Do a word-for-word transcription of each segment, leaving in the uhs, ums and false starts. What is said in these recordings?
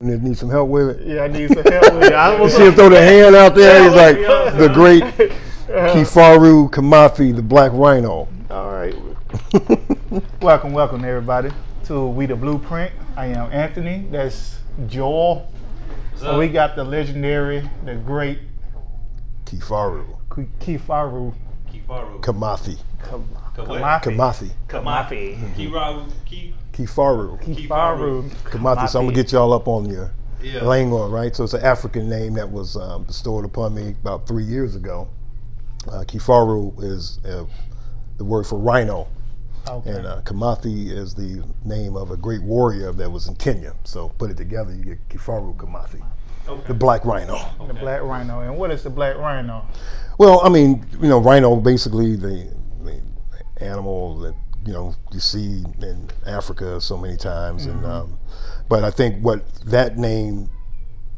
Need some help with it? Yeah, I need some help with it. I was She'll throw the hand out there. He's like the great Kifaru Kamathi, the Black Rhino. All right. Welcome, welcome everybody to We The Blueprint. I am Anthony. That's Joel. So we got the legendary, the great Kifaru. Kifaru. Kifaru. Kamathi. Kamathi. Kamathi. Kamathi. Kifaru. Kifaru. Kamathi. So I'm going to get y'all up on your yeah. language, right? So it's an African name that was um, bestowed upon me about three years ago. Uh, Kifaru is uh, the word for rhino. Okay. And uh, Kamathi is the name of a great warrior that was in Kenya. So put it together, you get Kifaru Kamathi. Okay. The Black Rhino. Okay. The Black Rhino. And what is the Black Rhino? Well, I mean, you know, rhino, basically the, the animal that you know, you see in Africa so many times, mm-hmm. and um, but I think what that name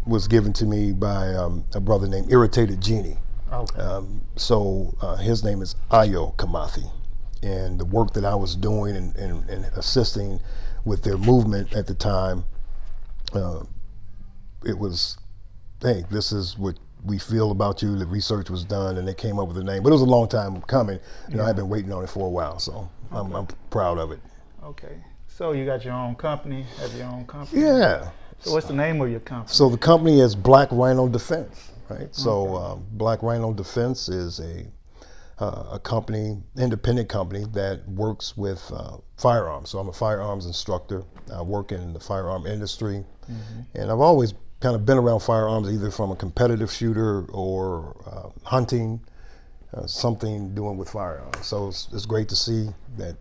was given to me by um, a brother named Irritated Genie. Okay. Um, so uh, his name is Ayo Kamathi, and the work that I was doing and, and, and assisting with their movement at the time, uh, it was, hey, this is what we feel about you. The research was done, and they came up with the name, but it was a long time coming. You yeah. know, I've been waiting on it for a while, so. Okay. I'm, I'm proud of it. Okay. So you got your own company, have your own company? Yeah. So what's the name of your company? So the company is Black Rhino Defense, right? Okay. So uh, Black Rhino Defense is a, uh, a company, independent company that works with uh, firearms. So I'm a firearms instructor. I work in the firearm industry. Mm-hmm. And I've always kind of been around firearms, either from a competitive shooter or uh, hunting. Uh, something doing with firearms. So it's, it's great to see that,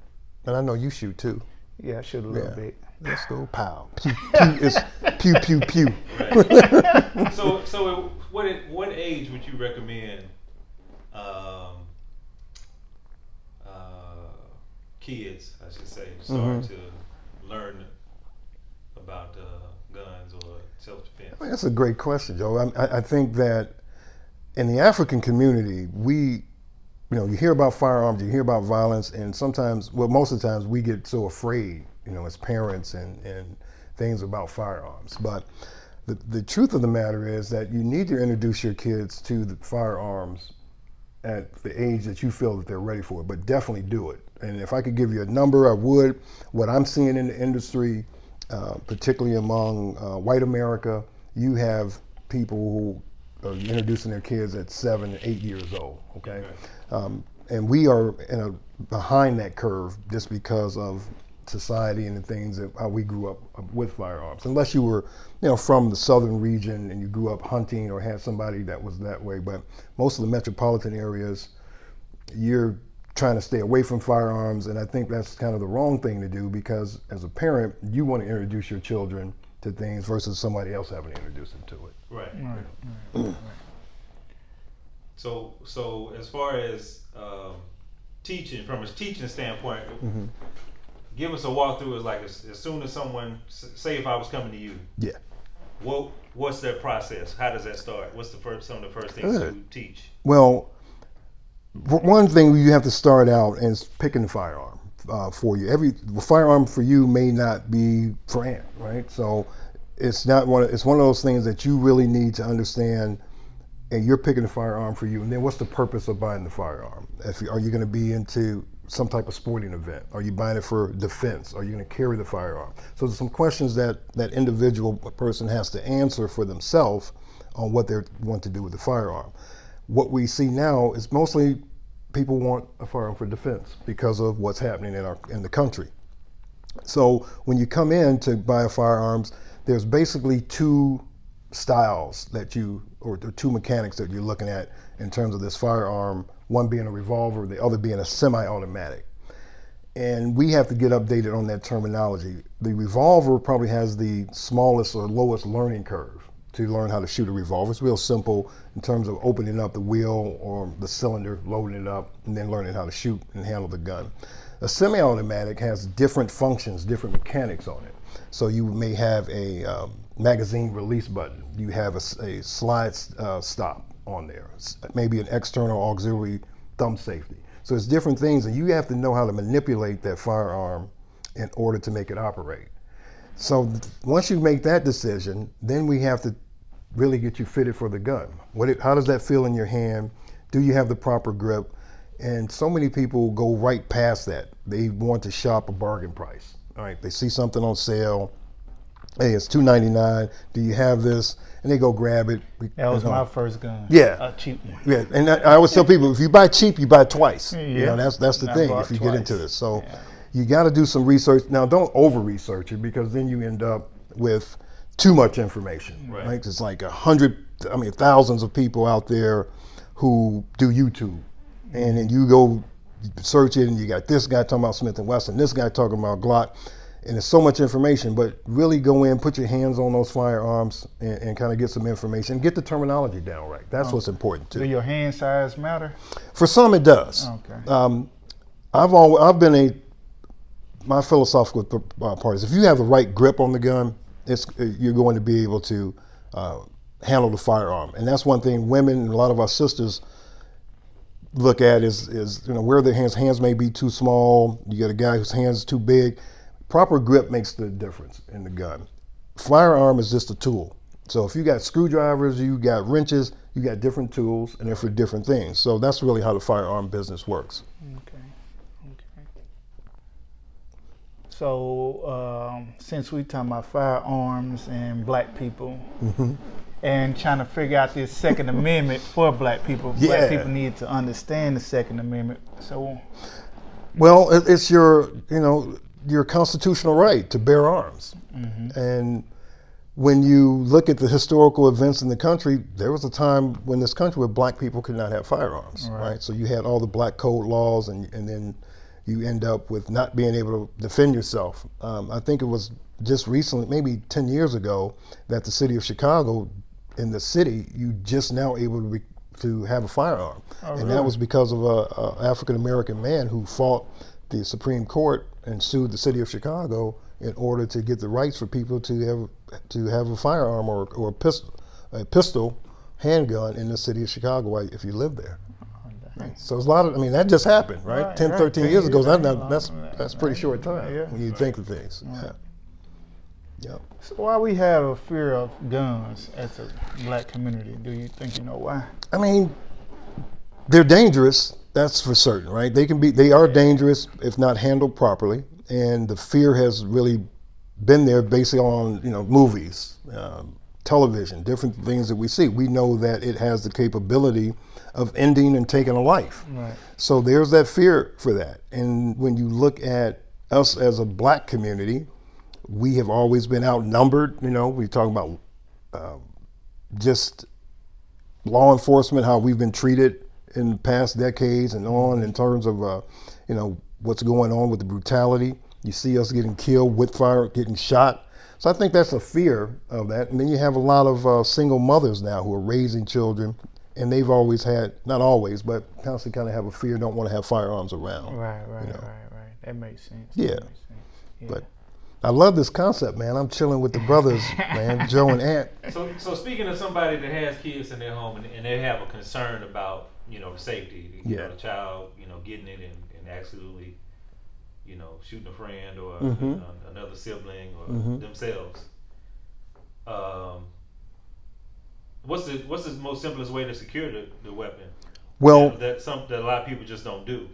and I know you shoot too. Yeah, I shoot a little yeah. bit. Let's go pow. Pew, pew, it's pew, pew, pew. Right. so so at what, at what age would you recommend um, uh, kids, I should say, start mm-hmm. to learn about uh, guns or self-defense? I mean, that's a great question, Joe. I, I think that in the African community, we, you know, you hear about firearms, you hear about violence, and sometimes, well, most of the times we get so afraid, you know, as parents and, and things about firearms. But the, the truth of the matter is that you need to introduce your kids to the firearms at the age that you feel that they're ready for it, but definitely do it. And if I could give you a number, I would. What I'm seeing in the industry, uh, particularly among uh, white America, you have people who Uh, introducing their kids at seven, eight years old, okay? Um, and we are in a, behind that curve just because of society and the things that how we grew up with firearms. Unless you were, you know, from the southern region and you grew up hunting or had somebody that was that way, but most of the metropolitan areas, you're trying to stay away from firearms, and I think that's kind of the wrong thing to do because as a parent, you want to introduce your children to things versus somebody else having to introduce them to it. Right. Right. Right. Right. So, so as far as um, teaching, from a teaching standpoint, mm-hmm. give us a walkthrough. Is like as, as soon as someone, say, if I was coming to you, yeah. What what's that process? How does that start? What's the first some of the first things Good. you teach? Well, one thing you have to start out is picking the firearm. Uh, for you, every firearm for you may not be for Ant, right? So it's not one. Of, it's one of those things that you really need to understand. And you're picking a firearm for you, and then what's the purpose of buying the firearm? If you, are you going to be into some type of sporting event? Are you buying it for defense? Are you going to carry the firearm? So there's some questions that that individual person has to answer for themselves on what they want to do with the firearm. What we see now is mostly people want a firearm for defense because of what's happening in our in the country. So when you come in to buy firearms, there's basically two styles that you, or two mechanics that you're looking at in terms of this firearm, one being a revolver, the other being a semi-automatic. And we have to get updated on that terminology. The revolver probably has the smallest or lowest learning curve to learn how to shoot a revolver. It's real simple in terms of opening up the wheel or the cylinder, loading it up, and then learning how to shoot and handle the gun. A semi-automatic has different functions, different mechanics on it. So you may have a uh, magazine release button. You have a, a slide uh, stop on there. Maybe an external auxiliary thumb safety. So it's different things, and you have to know how to manipulate that firearm in order to make it operate. So once you make that decision, then we have to really get you fitted for the gun. What it, how does that feel in your hand? Do you have the proper grip? And so many people go right past that. They want to shop a bargain price. All right, they see something on sale. Hey, it's two ninety-nine. Do you have this? And they go grab it. That was my first gun. Yeah, a cheap one. Yeah, and I, I always tell people, if you buy cheap, you buy twice. Yeah, you know, that's that's the thing. If you twice. get into this, so yeah. you got to do some research. Now, don't over-research it, because then you end up with too much information. Right, right? It's like a hundred, I mean, thousands of people out there who do YouTube, and then you go search it, and you got this guy talking about Smith and Wesson, this guy talking about Glock. And there's so much information, but really go in, put your hands on those firearms, and, and kind of get some information. Get the terminology down right. That's oh. what's important too. Do your hand size matter? For some, it does. Okay. Um, I've always, I've been a my philosophical part is if you have the right grip on the gun, it's you're going to be able to uh, handle the firearm, and that's one thing women and a lot of our sisters look at is is you know where their hands hands may be too small. You got a guy whose hands too big. Proper grip makes the difference in the gun. Firearm is just a tool. So if you got screwdrivers, you got wrenches, you got different tools, and they're for different things. So that's really how the firearm business works. Okay, okay. So um, since we're talking about firearms and black people, mm-hmm. and trying to figure out this Second Amendment for black people, yeah. black people need to understand the Second Amendment. So, well, it's your, you know, your constitutional right to bear arms. Mm-hmm. And when you look at the historical events in the country, there was a time when this country where black people could not have firearms, right? right? So you had all the black code laws, and, and then you end up with not being able to defend yourself. Um, I think it was just recently, maybe ten years ago, that the city of Chicago, in the city, you just now able to, be, to have a firearm. Oh, and really? That was because of a, a African-American man who fought the Supreme Court and sued the city of Chicago in order to get the rights for people to have to have a firearm or, or a pistol, a pistol handgun in the city of Chicago if you live there. Oh, right. So there's a lot of, I mean, that just happened, right? right ten, thirteen right. years ago, that, that, that's that's pretty short time yeah. when you think of things. Right. Yeah. Yep. So why we have a fear of guns as a black community? Do you think you know why? I mean, they're dangerous. That's for certain, right? They can be, they are dangerous if not handled properly, and the fear has really been there basically on, you know, movies, um, television, different things that we see. We know that it has the capability of ending and taking a life. Right. So there's that fear for that. And when you look at us as a black community, we have always been outnumbered. You know, we're talking about uh, just law enforcement, how we've been treated in the past decades and on in terms of, uh, you know, what's going on with the brutality. You see us getting killed with fire, getting shot. So I think that's a fear of that. And then you have a lot of uh, single mothers now who are raising children, and they've always had, not always, but constantly kind of have a fear, don't want to have firearms around. Right, right, you know? right, right. That makes sense. Yeah. That makes sense. Yeah. But I love this concept, man. I'm chilling with the brothers, man, Joe and Ant. So, so speaking of somebody that has kids in their home and, and they have a concern about, you know, the safety, you yeah. know, the child, you know, getting it and, and accidentally, you know, shooting a friend or mm-hmm. an, another sibling or mm-hmm. themselves. Um, what's the what's the most simplest way to secure the, the weapon? Well, that, that's something that a lot of people just don't do.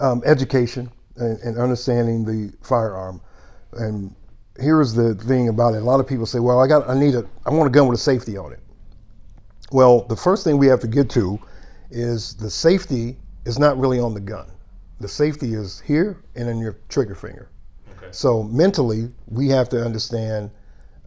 Um, education and, and understanding the firearm. And here's the thing about it: a lot of people say, "Well, I got, I need a, I want a gun with a safety on it." Well, the first thing we have to get to is the safety is not really on the gun. The safety is here and in your trigger finger. Okay. So mentally, we have to understand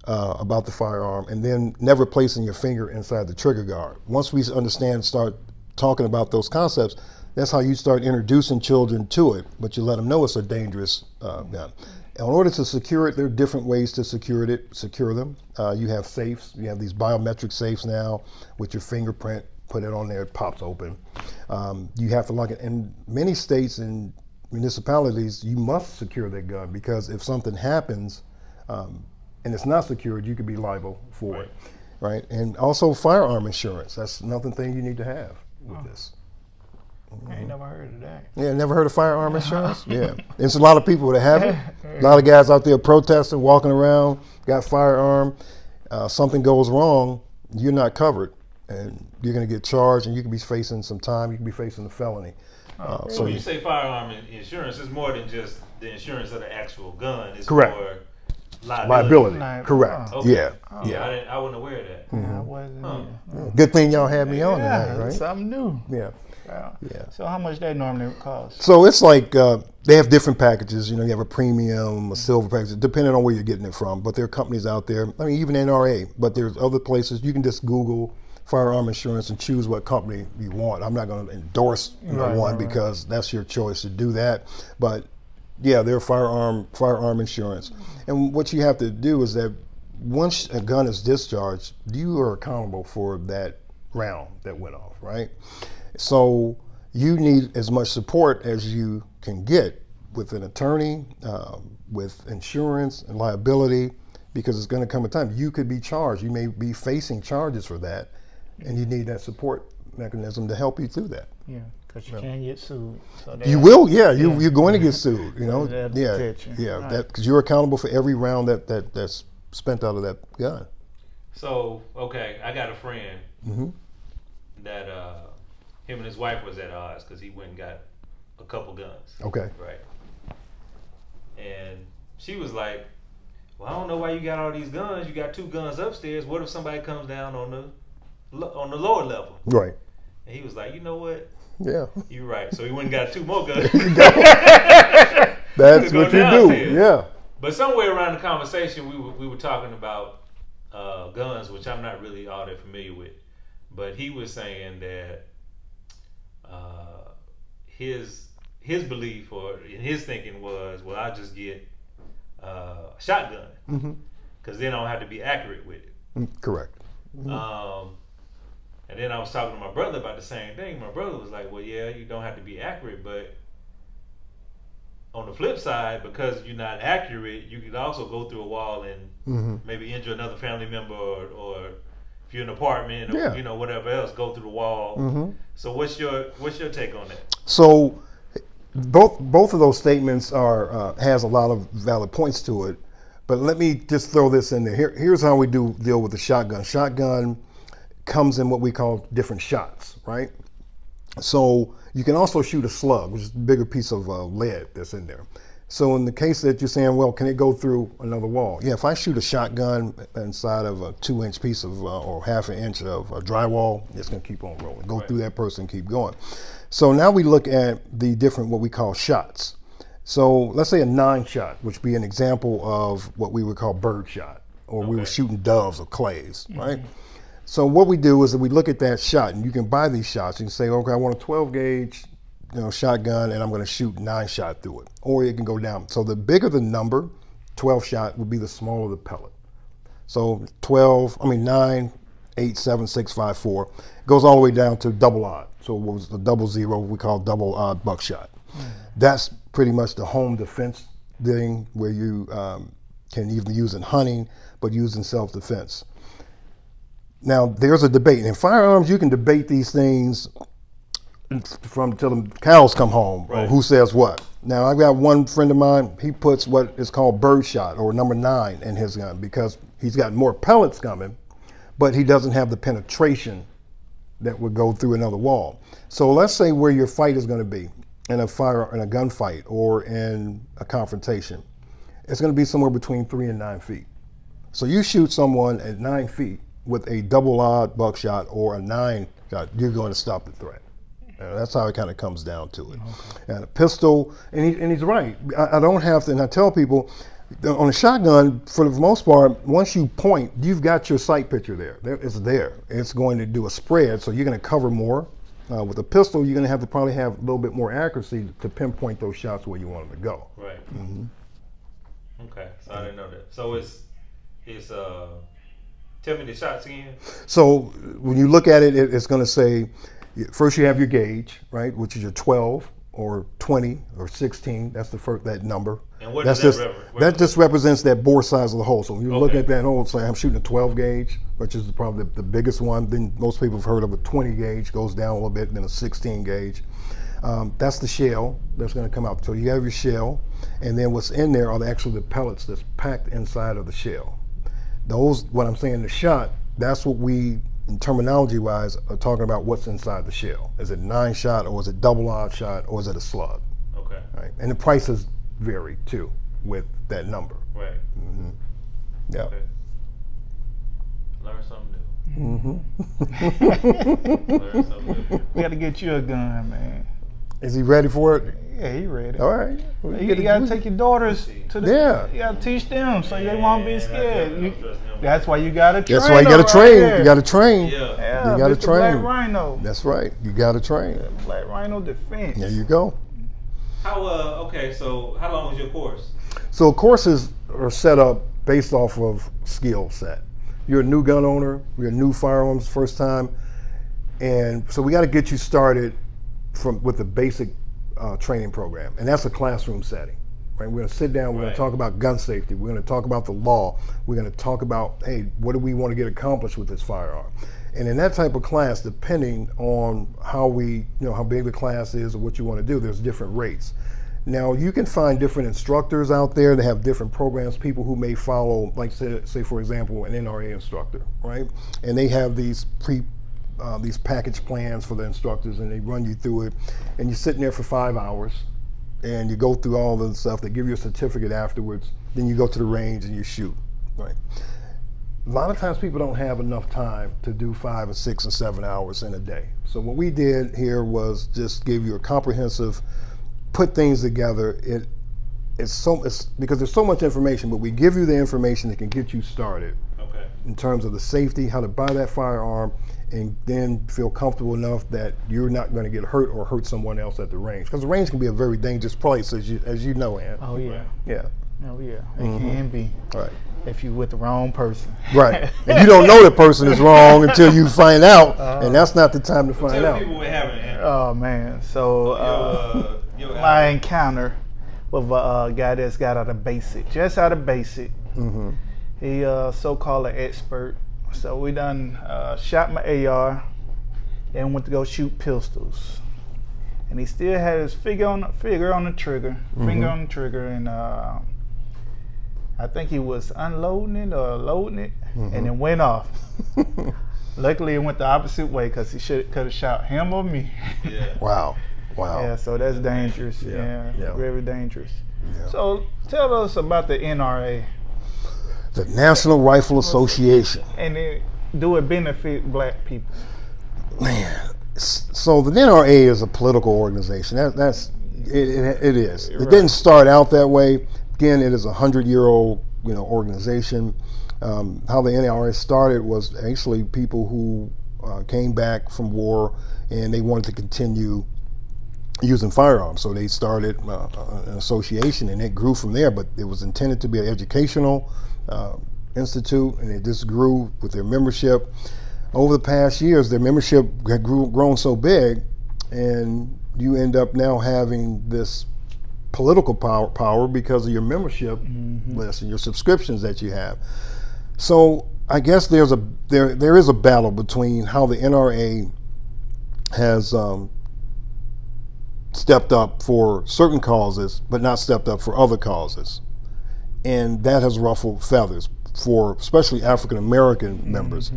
uh, about the firearm, and then never placing your finger inside the trigger guard. Once we understand, start talking about those concepts, that's how you start introducing children to it, but you let them know it's a dangerous uh, gun. In order to secure it, there are different ways to secure it, secure them. Uh, you have safes, you have these biometric safes now with your fingerprint. Put it on there, it pops open. Um, you have to lock it. In many states and municipalities, you must secure that gun, because if something happens um, and it's not secured, you could be liable for right. it, right? And also firearm insurance. That's another thing you need to have with oh. this. I ain't never heard of that. Yeah, never heard of firearm insurance? Yeah. There's a lot of people that have it. A lot of guys out there protesting, walking around, got firearm. Uh, something goes wrong, you're not covered. And you're going to get charged, and you could be facing some time. You could be facing a felony. Oh, uh, really? So when you say firearm insurance, it's more than just the insurance of the actual gun. It's correct. More liability. Liability. Correct. Oh, okay. Yeah. Oh, yeah. I, didn't, I wasn't aware of that. Mm-hmm. I wasn't. Huh. Yeah. Good thing y'all had me on yeah, tonight, right? Something new. Yeah. Wow. Yeah. So how much that normally cost? So it's like uh, they have different packages. You know, you have a premium, a silver package, depending on where you're getting it from. But there are companies out there. I mean, even N R A. But there's other places you can just Google firearm insurance and choose what company you want. I'm not going to endorse you know, right, one right, because right. that's your choice to do that. But yeah, they're firearm firearm insurance. And what you have to do is that once a gun is discharged, you are accountable for that round that went off, right? So you need as much support as you can get with an attorney, uh, with insurance and liability, because it's going to come a time you could be charged. You may be facing charges for that. And you need that support mechanism to help you through that. Yeah, because you yeah. can get sued. So you will, yeah, you, yeah. You're going to get sued, you know. So yeah, you. yeah, right. that because you're accountable for every round that, that that's spent out of that gun. So, okay, I got a friend mm-hmm. that uh, him and his wife was at odds because he went and got a couple guns. Okay. Right. And she was like, well, I don't know why you got all these guns. You got two guns upstairs. What if somebody comes down on the... on the lower level. Right. And he was like, you know what? Yeah. You're right. So he went and got two more guns. That's what you do. There. Yeah. But somewhere around the conversation, we were, we were talking about uh, guns, which I'm not really all that familiar with. But he was saying that uh, his his belief or his thinking was, well, I'll just get uh, a shotgun. Because mm-hmm. then I don't have to be accurate with it. Mm, correct. Mm-hmm. Um. And then I was talking to my brother about the same thing. My brother was like, well, yeah, you don't have to be accurate, but on the flip side, because you're not accurate, you could also go through a wall and mm-hmm. maybe injure another family member or, or if you're in an apartment or, yeah. you know, whatever else, go through the wall. Mm-hmm. So what's your what's your take on that? So both both of those statements are uh, has a lot of valid points to it, but let me just throw this in there. Here, here's how we do deal with the shotgun. Shotgun comes in what we call different shots, right? So you can also shoot a slug, which is a bigger piece of uh, lead that's in there. So in the case that you're saying, well, can it go through another wall? Yeah, if I shoot a shotgun inside of a two inch piece of, uh, or half an inch of uh, drywall, it's gonna keep on rolling, go right. through that person, keep going. So now we look at the different, what we call shots. So let's say a nine shot, which would be an example of what we would call bird shot, or okay. we were shooting doves or clays, mm-hmm. right? So what we do is that we look at that shot, and you can buy these shots. You can say, okay, I want a twelve gauge you know, shotgun, and I'm going to shoot nine shot through it, or it can go down. So the bigger the number, twelve shot would be the smaller the pellet. So twelve, I mean nine, eight, seven, six, five, four goes all the way down to double odd. So what was the double zero? We call double odd buckshot. Mm. That's pretty much the home defense thing where you um, can even use in hunting, but use in self-defense. Now, there's a debate. And in firearms, you can debate these things from till the cows come home, right. or who says what. Now, I've got one friend of mine, he puts what is called birdshot, or number nine, in his gun because he's got more pellets coming, but he doesn't have the penetration that would go through another wall. So let's say where your fight is going to be in a fire, in a gunfight or in a confrontation. It's going to be somewhere between three and nine feet. So you shoot someone at nine feet, with a double odd buckshot or a nine shot, you're going to stop the threat. And that's how it kind of comes down to it. Okay. And a pistol, and, he, and he's right. I, I don't have to, and I tell people, on a shotgun, for the most part, once you point, you've got your sight picture there. there it's there. It's going to do a spread, so you're going to cover more. Uh, with a pistol, you're going to have to probably have a little bit more accuracy to pinpoint those shots where you want them to go. Right. Mm-hmm. Okay, so I didn't know that. So it's, it's, uh, tell me the shots again. So when you look at it, it it's going to say, first you have your gauge, right, which is your twelve, or twenty or sixteen. That's the first, that number. And what that's does that just represent? That just represents that bore size of the hole. So when you okay. look at that hole, say I'm shooting a twelve gauge, which is probably the, the biggest one. Then most people have heard of a twenty gauge, goes down a little bit, and then a sixteen gauge. Um, that's the shell that's going to come out. So you have your shell, and then what's in there are the actual the pellets that's packed inside of the shell. Those, what I'm saying, the shot, that's what we, in terminology wise, are talking about what's inside the shell. Is it nine shot, or is it double odd shot, or is it a slug? Okay. Right. And the prices vary too with that number. Right. Mm-hmm. Yeah. Okay. Learn something new. Mm-hmm. We got to get you a gun, man. Is he ready for it? Yeah, he ready. All right. Well, you, you got to take your daughters to the. Yeah. You got to teach them so yeah, they won't be scared. You, that's why you got to train. That's why you got to train. Right, you got to train. Yeah. yeah you got to train. Black Rhino. That's right. You got to train. Black Rhino Defense. There you go. How, uh, okay, so how long was your course? So courses are set up based off of skill set. You're a new gun owner, you're a new firearms first time, and so we got to get you started from with the basic uh, training program, and that's a classroom setting. Right? We're going to sit down, we're right. going to talk about gun safety, we're going to talk about the law, we're going to talk about, hey, what do we want to get accomplished with this firearm? And in that type of class, depending on how we, you know, how big the class is or what you want to do, there's different rates. Now, you can find different instructors out there that have different programs, people who may follow, like say, say for example, an N R A instructor, right? And they have these pre, uh, these package plans for the instructors, and they run you through it. And you're sitting there for five hours, and you go through all the stuff. They give you a certificate afterwards. Then you go to the range and you shoot, right? A lot of times people don't have enough time to do five or six or seven hours in a day. So what we did here was just give you a comprehensive, put things together. It, it's so it's, because there's so much information, but we give you the information that can get you started. Okay. In terms of the safety, how to buy that firearm, and then feel comfortable enough that you're not going to get hurt or hurt someone else at the range. Because the range can be a very dangerous place, as you as you know, Ant. Oh yeah. Yeah. Oh yeah. It mm-hmm. can be. Right. If you're with the wrong person. Right. And you don't know the person is wrong until you find out, uh, and that's not the time to find out. Tell people what happened, Ant. Oh man. So. Uh, my encounter with a uh, guy that's got out of basic, just out of basic. Mm-hmm. He uh, so-called an expert. So we done uh, shot my A R, then went to go shoot pistols, and he still had his figure on the, figure on the trigger, mm-hmm. finger on the trigger, and uh, I think he was unloading it or loading it, mm-hmm. and it went off. Luckily, it went the opposite way because he should could have shot him or me. Yeah. Wow. Wow. Yeah, so that's dangerous. Yeah, yeah, yeah. Very dangerous. Yeah. So tell us about the N R A. The National Rifle Association. And it, do it benefit black people? Man, so the N R A is a political organization. That, that's, it, it, it is. It right. didn't start out that way. Again, it is a hundred-year-old, you know, organization. Um, how the N R A started was actually people who uh, came back from war and they wanted to continue using firearms, so they started uh, an association, and it grew from there. But it was intended to be an educational uh, institute, and it just grew with their membership. Over the past years, their membership had grew, grown so big, and you end up now having this political power, power because of your membership mm-hmm. list and your subscriptions that you have. So I guess there's a there there is a battle between how the N R A has Um, stepped up for certain causes, but not stepped up for other causes, and that has ruffled feathers for especially African American mm-hmm. members.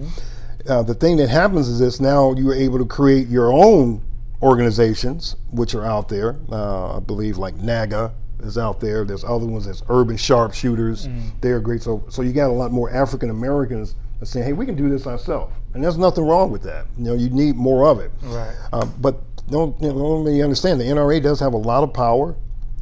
Uh, the thing that happens is this: now you are able to create your own organizations, which are out there. Uh, I believe like NAGA is out there. There's other ones. There's Urban Sharpshooters. Mm-hmm. They are great. So, so you got a lot more African Americans saying, "Hey, we can do this ourselves," and there's nothing wrong with that. You know, you need more of it. Right. Uh, but Don't, you know, don't really understand, the N R A does have a lot of power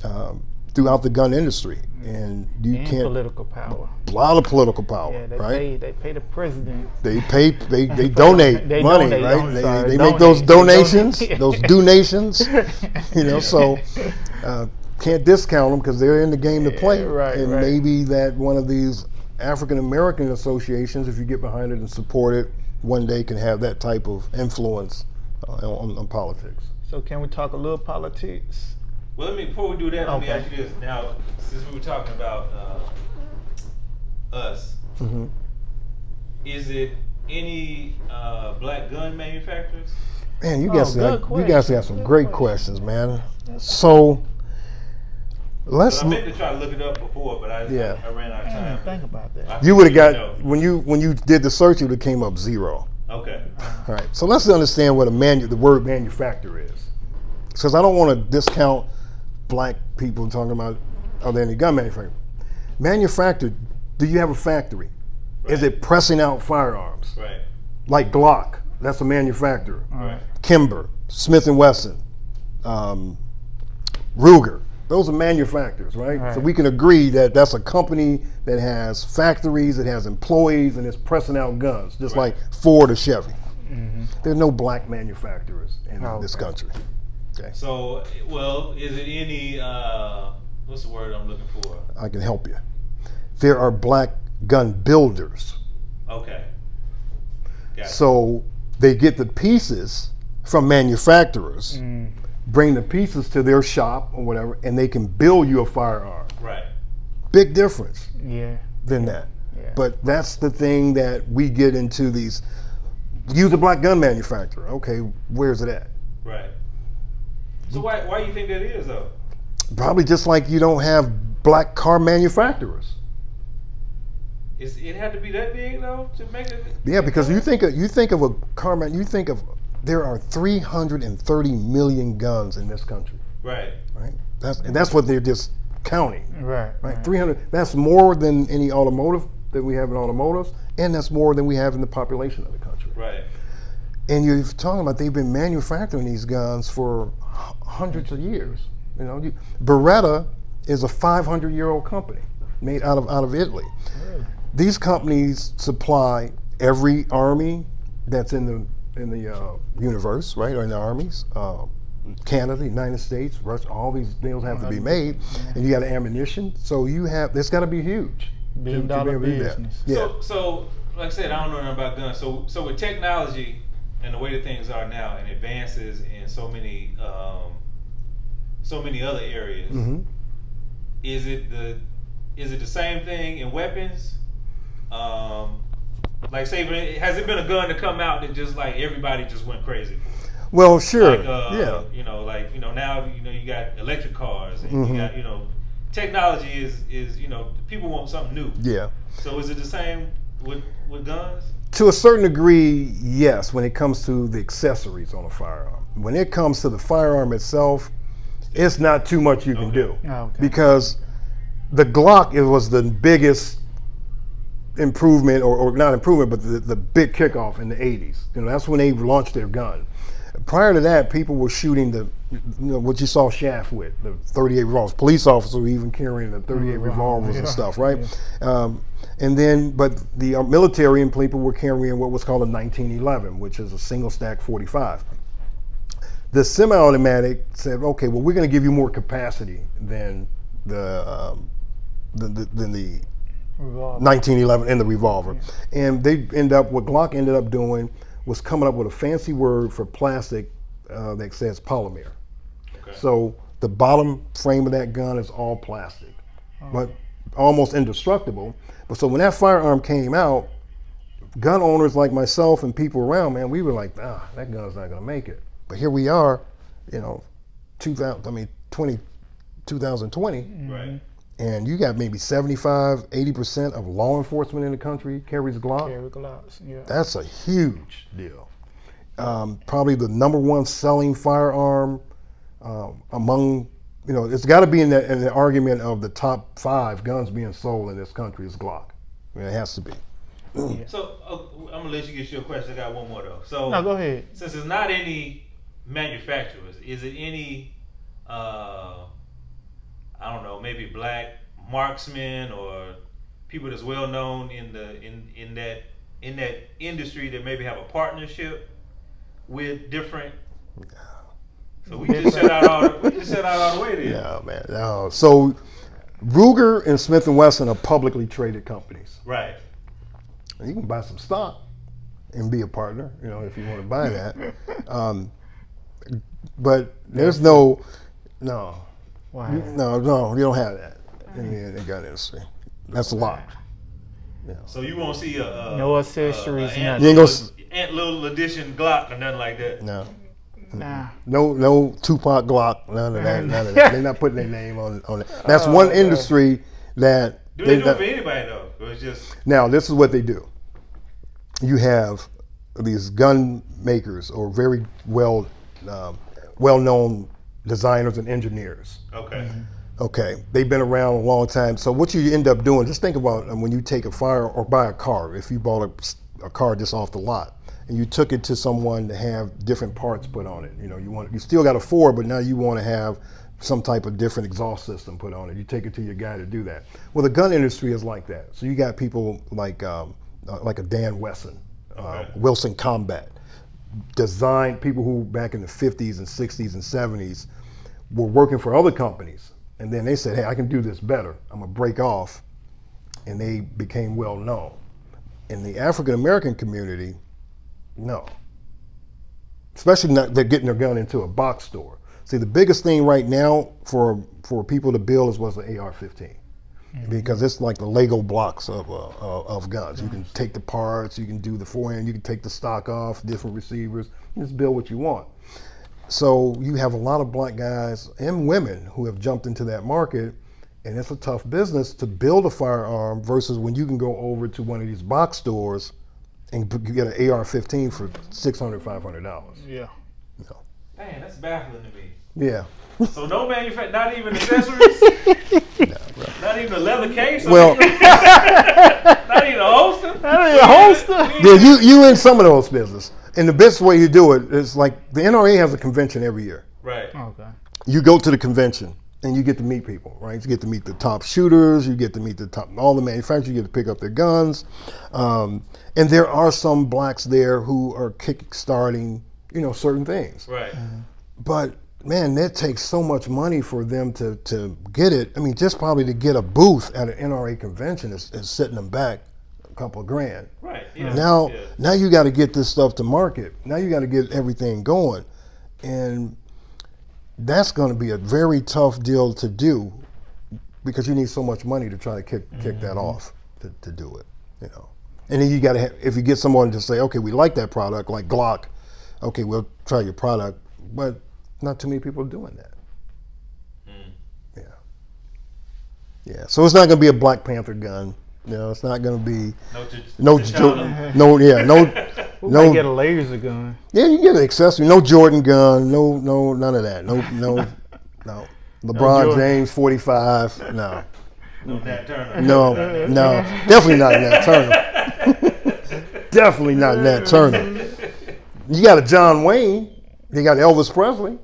um, throughout the gun industry, and you and can't political power. A lot of political power, yeah, they right? Pay, they pay the president. They pay. They they donate they money, donate, right? They, sorry, they make those donations, those donations. You know, so uh, can't discount them because they're in the game to play. Yeah, right, and right. maybe that one of these African American associations, if you get behind it and support it, one day can have that type of influence. On, on politics. So can we talk a little politics? Well, let me, before we do that, let okay. me ask you this. Now, since we were talking about uh, us, mm-hmm. is it any uh, black gun manufacturers? Man, you guys, oh, got, you guys got some good great questions, questions man. So, let's. So I meant to try to look it up before, but I, yeah. I, I ran out of time. Think about that. You would have got know. when you when you did the search, it would have came up zero. Okay. All right. So let's understand what a manu the word manufacturer is, because I don't want to discount black people talking about, are there any gun manufacturers? Manufactured, do you have a factory? Right. Is it pressing out firearms? Right. Like Glock, that's a manufacturer. Right. Kimber, Smith and Wesson, um, Ruger, those are manufacturers, right? right? So we can agree that that's a company that has factories, it has employees, and it's pressing out guns, just right. like Ford or Chevy. Mm-hmm. There's no black manufacturers in oh, this okay. country. Okay. So, well, is it any, uh, what's the word I'm looking for? I can help you. There are black gun builders. Okay. Got so it. They get the pieces from manufacturers, mm. bring the pieces to their shop or whatever, and they can build you a firearm. Right. Big difference yeah. than that. Yeah. But that's the thing that we get into these, use a black gun manufacturer. Okay, where's it at? Right. So why, why do you think that is, though? Probably just like you don't have black car manufacturers. Is it had to be that big, though, to make it? Yeah, because you think of, you think of a car man, you think of there are three hundred thirty million guns in this country. Right. Right. That's and that's what they're just counting. Right. Right. right. three hundred. That's more than any automotive that we have in automotives, and that's more than we have in the population of the country. Right. And you're talking about they've been manufacturing these guns for hundreds of years. You know, you, Beretta is a five hundred year old company made out of out of Italy. Really? These companies supply every army that's in the in the uh, universe, right? Or in the armies, uh, Canada, United States, Russia. All these deals have to be made, and you got ammunition. So you have. It's got to be huge. Billion dollar business. Yeah. So, so, like I said, I don't know nothing about guns. So, so with technology. And the way that things are now, and advances in so many, um, so many other areas, mm-hmm. is it the, is it the same thing in weapons? Um, like, say, has it been a gun to come out that just like everybody just went crazy? Well, sure, like, uh, yeah. You know, like you know now you know you got electric cars, and mm-hmm. you got you know technology is is you know people want something new. Yeah. So is it the same with with guns? To a certain degree, yes, when it comes to the accessories on a firearm. When it comes to the firearm itself, it's not too much you can okay. do. Oh, okay. Because the Glock, it was the biggest improvement, or, or not improvement, but the, the big kickoff in the eighties. You know, that's when they launched their gun. Prior to that, people were shooting the, you know, what you saw Shaft with, the thirty-eight revolvers. Police officers were even carrying the thirty-eight oh, wow. revolvers yeah. and stuff, right? Yeah. Um, And then, but the military and people were carrying what was called a nineteen eleven, which is a single stack forty-five. The semi-automatic said, okay, well, we're going to give you more capacity than the, um, the, the than the revolver. nineteen eleven and the revolver. Yeah. And they end up, what Glock ended up doing was coming up with a fancy word for plastic uh, that says polymer. Okay. So the bottom frame of that gun is all plastic, oh. but almost indestructible. But so when that firearm came out, gun owners like myself and people around, man, we were like, ah, that gun's not gonna make it. But here we are, you know, two thousand, I mean, twenty, twenty twenty, right. and you got maybe seventy-five, eighty percent of law enforcement in the country carries Glock. Carry Glocks, yeah. That's a huge deal. Um, probably the number one selling firearm um, among. You know, it's got to be in the, in the argument of the top five guns being sold in this country is Glock. I mean, it has to be. Yeah. So uh, I'm gonna let you get your question. I got one more though. So no, go ahead. Since there's not any manufacturers, is it any? Uh, I don't know, maybe black marksmen or people that's well known in the in in that in that industry that maybe have a partnership with different. So we just set out all the, we just set out all the way there. Yeah, man. No. So Ruger and Smith and Wesson are publicly traded companies. Right. You can buy some stock and be a partner, you know, if you want to buy that. um, But there's no, no, wow. no, no. You don't have that in the, in the gun industry. That's locked. Yeah. So you won't see a, a no accessories. A, a Ant, you ain't little, Ant Little Edition Glock or nothing like that. No. Nah. No, no Tupac Glock. None of that. None of that. They're not putting their name on on it. That's oh, one okay. industry that. Do they, they do not, it for anybody though? It was just now. This is what they do. You have these gun makers or very well, um, well-known designers and engineers. Okay. Okay. They've been around a long time. So what you end up doing? Just think about when you take a fire or buy a car. If you bought a, a car just off the lot and you took it to someone to have different parts put on it, you know, you want you still got a Ford, but now you want to have some type of different exhaust system put on it. You take it to your guy to do that. Well, the gun industry is like that. So you got people like um, uh, like a Dan Wesson, uh, okay. Wilson Combat, design people who back in the fifties and sixties and seventies were working for other companies. And then they said, hey, I can do this better. I'm gonna break off. And they became well known. In the African-American community, no. Especially not, they're getting their gun into a box store. See, the biggest thing right now for for people to build is what's the A R fifteen, mm-hmm. because it's like the Lego blocks of uh, of guns. You can take the parts, you can do the forehand, you can take the stock off, different receivers, just build what you want. So you have a lot of black guys and women who have jumped into that market, and it's a tough business to build a firearm versus when you can go over to one of these box stores and get an A R fifteen for six hundred dollars, five hundred dollars. Yeah. No. Man, that's baffling to me. Yeah. So no manufacturing, not even accessories? No, bro. Not even a leather case? Well. Not even a holster? Not even a holster? Yeah, you, you in some of those business. And the best way you do it is like the N R A has a convention every year. Right. Okay. You go to the convention and you get to meet people, right? You get to meet the top shooters. You get to meet the top, all the manufacturers. You get to pick up their guns. Um, and there are some blacks there who are kickstarting, you know, certain things. Right. Mm-hmm. But man, that takes so much money for them to, to get it. I mean, just probably to get a booth at an N R A convention is, is setting them back a couple of grand. Right. Yeah. Now, yeah. now you got to get this stuff to market. Now you got to get everything going, and that's going to be a very tough deal to do because you need so much money to try to kick mm-hmm. kick that off to, to do it. You know, and then you got to if you get someone to say, okay, we like that product, like Glock. Okay, we'll try your product, but not too many people are doing that. Mm. Yeah. Yeah. So it's not going to be a Black Panther gun. You know, it's not going to be no, j- no, j- no, yeah, no, we no. Get a laser gun. Yeah, you get an accessory. No Jordan gun. No, no, none of that. No, no, no. LeBron no James forty-five. No. No Nat Turner. No, no, definitely not Nat Turner. Definitely not Nat Turner. You got a John Wayne, you got Elvis Presley.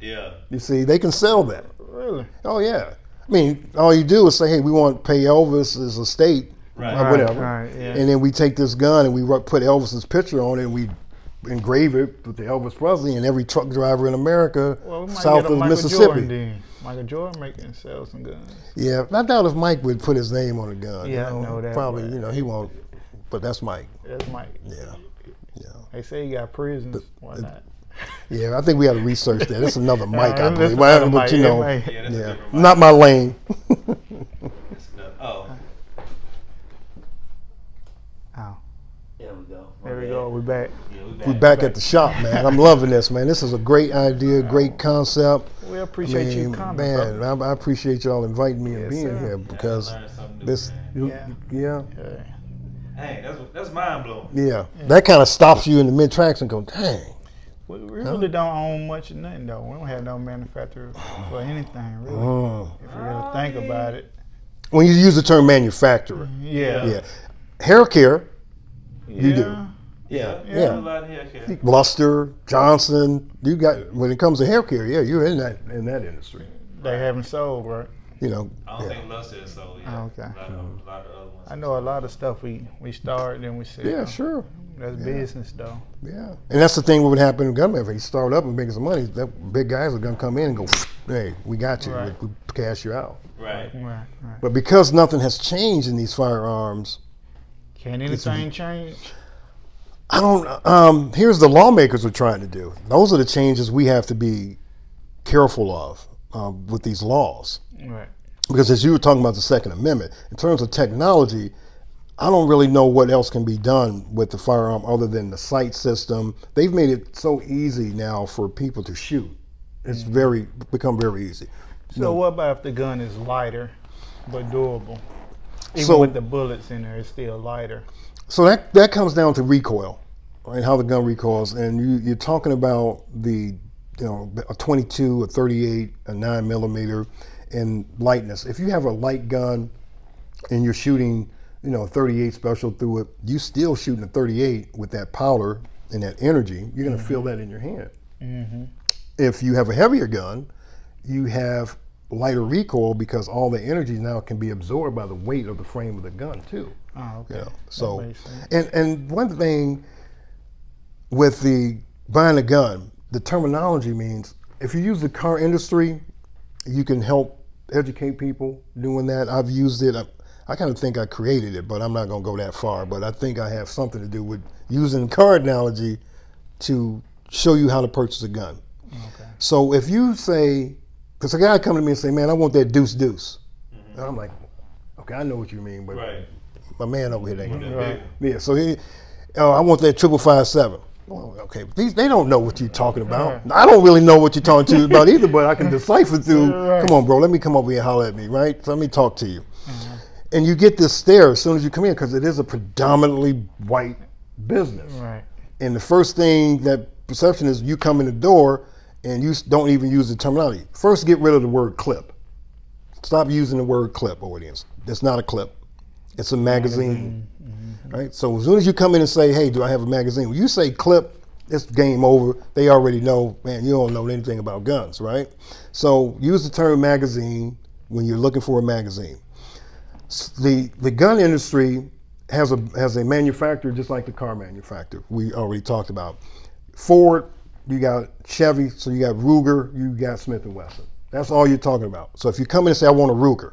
Yeah. You see, they can sell that. Really? Oh, yeah. I mean, all you do is say, hey, we want to pay Elvis his estate, right. or whatever. Right, yeah. And then we take this gun and we put Elvis's picture on it and we engrave it with the Elvis Presley and every truck driver in America well, we might south get a of Michael Mississippi. Jordan, then. Michael Jordan making sell some guns. Yeah, I doubt if Mike would put his name on a gun. Yeah, you know, I know that. Probably, right. You know, he won't, but that's Mike. That's Mike. Yeah. Yeah. They say you got prisons. The, Why the, not? Yeah, I think we got to research that. That's another mic, I believe. But mic, you know, yeah, yeah. yeah. not my lane. Oh. Oh. There we go. There we go. We're back. Yeah, we're back. We're back at the shop, man. I'm loving this, man. This is a great idea, great concept. We appreciate I mean, you coming, man. I, I appreciate y'all inviting me yes, and being sir. here because this, new, yeah. yeah. yeah. Dang, that's, that's mind blowing. Yeah. yeah, that kind of stops you in the mid tracks and goes, dang. We really huh? don't own much of nothing though. We don't have no manufacturer for anything really. Oh. If you really think about it. When you use the term manufacturer, yeah, yeah, hair care, yeah. you do, yeah, yeah, yeah. A lot of hair care. Luster, Johnson, you got when it comes to hair care, yeah, you're in that in that industry. They haven't sold, right? You know, I don't yeah. think Luster is sold. Yeah. Oh, okay. A lot, of, a lot of other ones. I know a lot of stuff we, we start and we sell. Yeah, sure. That's yeah. business, though. Yeah. And that's the thing what would happen in gunman. If they start up and make some money, that big guys are going to come in and go, hey, we got you. Right. We, we cash you out. Right. Right. right. But because nothing has changed in these firearms. Can anything change? I don't, um, here's the lawmakers are trying to do. Those are the changes we have to be careful of um, with these laws. Right. Because as you were talking about the Second Amendment, in terms of technology, I don't really know what else can be done with the firearm other than the sight system. They've made it so easy now for people to shoot. It's mm-hmm. very, become very easy. So no. what about if the gun is lighter but durable? Even so, with the bullets in there, it's still lighter. So that, that comes down to recoil, right? How the gun recoils. And you, you're talking about the, you know, a twenty-two, a thirty-eight, a nine millimeter, and lightness. If you have a light gun and you're shooting, you know, a thirty-eight special through it, you still shooting a thirty-eight with that powder and that energy. You're going to mm-hmm. feel that in your hand. Mm-hmm. If you have a heavier gun, you have lighter recoil because all the energy now can be absorbed by the weight of the frame of the gun too. Oh, okay. You know, so, and, and one thing with the buying a gun, the terminology means, if you use the car industry, you can help educate people doing that. I've used it. I, I kind of think I created it, but I'm not going to go that far. But I think I have something to do with using car analogy to show you how to purchase a gun. Okay. So if you say, because a guy come to me and say, man, I want that deuce deuce. Mm-hmm. And I'm like, okay, I know what you mean, but right. my man over here ain't. Right. Yeah, so he, oh, I want that triple five seven. Well, okay, these, they don't know what you're talking about. I don't really know what you're talking to about either, but I can decipher through, right. come on, bro, let me come over here and holler at me, right? So let me talk to you. Mm-hmm. And you get this stare as soon as you come in, because it is a predominantly white business. Right. And the first thing that perception is, you come in the door, and you don't even use the terminology. First, get rid of the word clip. Stop using the word clip, audience. It's not a clip. It's a magazine, mm-hmm. right? So as soon as you come in and say, hey, do I have a magazine? When you say clip, it's game over. They already know, man, you don't know anything about guns, right? So use the term magazine when you're looking for a magazine. The, the gun industry has a, has a manufacturer just like the car manufacturer we already talked about. Ford, you got Chevy, so you got Ruger, you got Smith and Wesson. That's all you're talking about. So if you come in and say, I want a Ruger,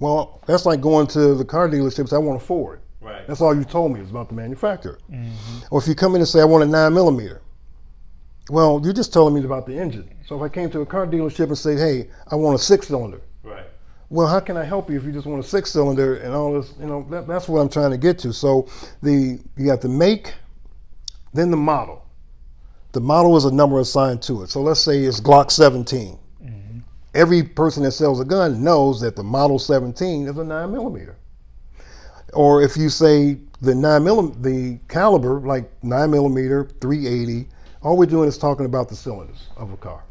well, that's like going to the car dealerships, I want a Ford. Right. That's all you told me, is about the manufacturer. Mm-hmm. Or if you come in and say, I want a nine millimeter, well, you're just telling me about the engine. So if I came to a car dealership and said, hey, I want a six cylinder. Right. Well, how can I help you if you just want a six cylinder and all this, you know, that, that's what I'm trying to get to. So the, you got the make, then the model. The model is a number assigned to it. So let's say it's Glock seventeen. Mm-hmm. Every person that sells a gun knows that the model seventeen is a nine millimeter. Or if you say the nine millim, the caliber, like nine millimeter, three eighty, all we're doing is talking about the cylinders of a car.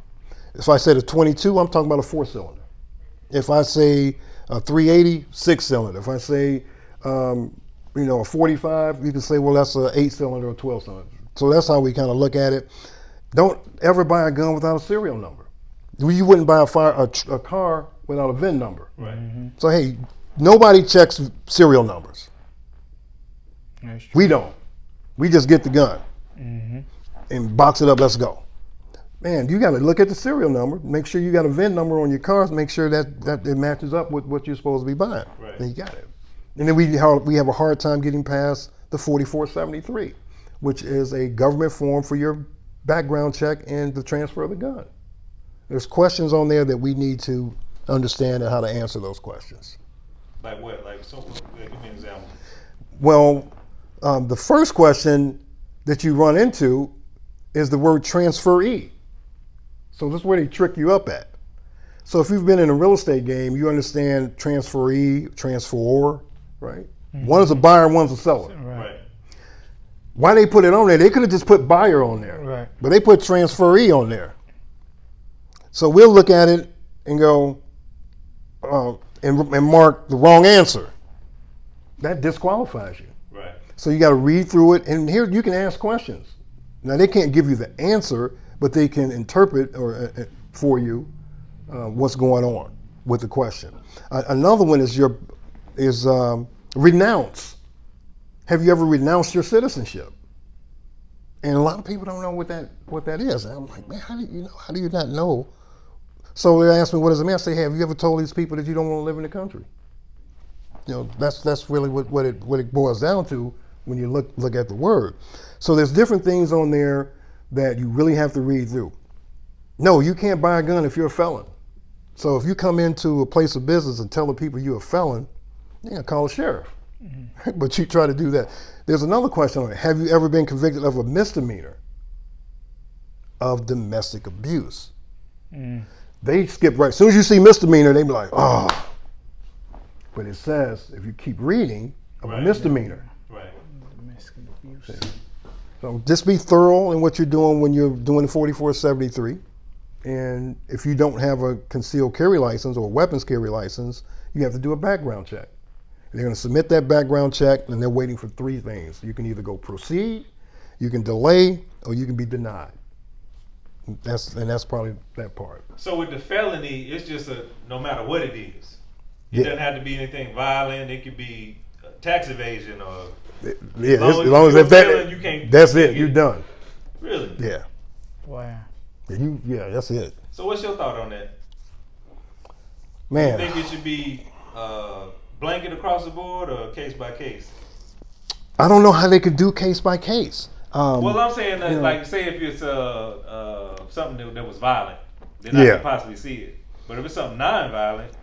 If I said a twenty-two, I'm talking about a four cylinder. If I say a three eighty, six cylinder. If I say, um, you know, a forty-five, you can say, well, that's an eight cylinder or twelve cylinder. So that's how we kind of look at it. Don't ever buy a gun without a serial number. You wouldn't buy a, fire, a, a car without a V I N number. Right. Mm-hmm. So hey, nobody checks serial numbers. That's true. We don't. We just get the gun mm-hmm. and box it up. Let's go. Man, you got to look at the serial number. Make sure you got a V I N number on your cars. Make sure that, that it matches up with what you're supposed to be buying. Right. Then you got it. And then we we have a hard time getting past the forty-four seventy-three. Which is a government form for your background check and the transfer of the gun. There's questions on there that we need to understand and how to answer those questions. Like what? Like, so, give me an example. Well, um, the first question that you run into is the word transferee. So this is where they trick you up at. So if you've been in a real estate game, you understand transferee, transferor, right? Mm-hmm. One is a buyer, one's a seller. Right. Why they put it on there? They could have just put buyer on there, right. But they put transferee on there. So we'll look at it and go, uh, and, and mark the wrong answer. That disqualifies you. Right. So you got to read through it, and here you can ask questions. Now they can't give you the answer, but they can interpret or uh, for you uh, what's going on with the question. Uh, another one is your is um, renounce. Have you ever renounced your citizenship? And a lot of people don't know what that what that is. And I'm like, man, how do you know? How do you not know? So they ask me, what does it mean? I say, hey, have you ever told these people that you don't want to live in the country? You know, that's that's really what, what it what it boils down to when you look look at the word. So there's different things on there that you really have to read through. No, you can't buy a gun if you're a felon. So if you come into a place of business and tell the people you're a felon, you're gonna call the sheriff. Mm-hmm. But you try to do that. There's another question on it. Have you ever been convicted of a misdemeanor of domestic abuse? Mm. They skip right. As soon as you see misdemeanor, they be like, oh. But it says, if you keep reading, of right, a misdemeanor. Yeah. Right. Domestic abuse. Yeah. So just be thorough in what you're doing when you're doing forty-four seventy-three. And if you don't have a concealed carry license or a weapons carry license, you have to do a background check. They're going to submit that background check, and they're waiting for three things. You can either go proceed, you can delay, or you can be denied. That's and that's probably that part. So with the felony, it's just a no matter what it is. It yeah. doesn't have to be anything violent. It could be tax evasion or yeah. As long as, as, long as if that felon, you can't, that's you can't it. You're it. done. Really? Yeah. Wow. Yeah, you yeah. That's it. So what's your thought on that? Man, do you think it should be Uh, blanket across the board or case by case? I don't know how they could do case by case. Um, well, I'm saying that, like, know. say if it's uh, uh, something that, that was violent, then yeah. I could possibly see it. But if it's something non-violent,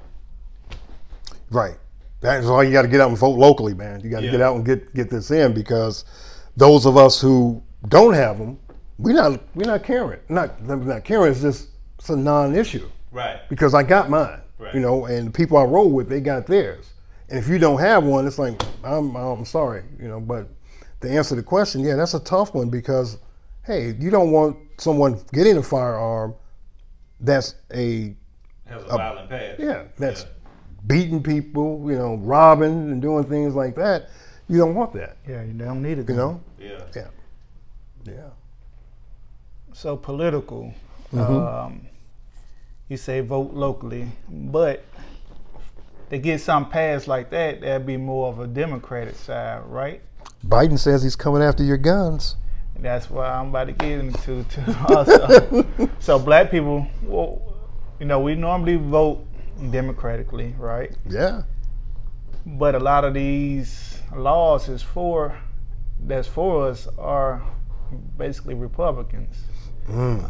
right? That's all you got to get out and vote locally, man. You got to yeah. get out and get get this in, because those of us who don't have them, we not we not caring. Not not caring. It's just it's a non-issue, right? Because I got mine, right. you know, and the people I roll with, they got theirs. And if you don't have one, it's like, I'm, I'm sorry, you know, but to answer the question, yeah, that's a tough one, because, hey, you don't want someone getting a firearm that's a... Has a, a violent past. Yeah, that's yeah. beating people, you know, robbing and doing things like that. You don't want that. Yeah, you don't need it. You know? Yeah. Yeah. Yeah. So political, mm-hmm. um, you say vote locally, but... to get something passed like that, that'd be more of a Democratic side, right? Biden says he's coming after your guns. That's what I'm about to get into, too, also. So black people, well, you know, we normally vote democratically, right? Yeah. But a lot of these laws is for, that's for us are basically Republicans. Mm.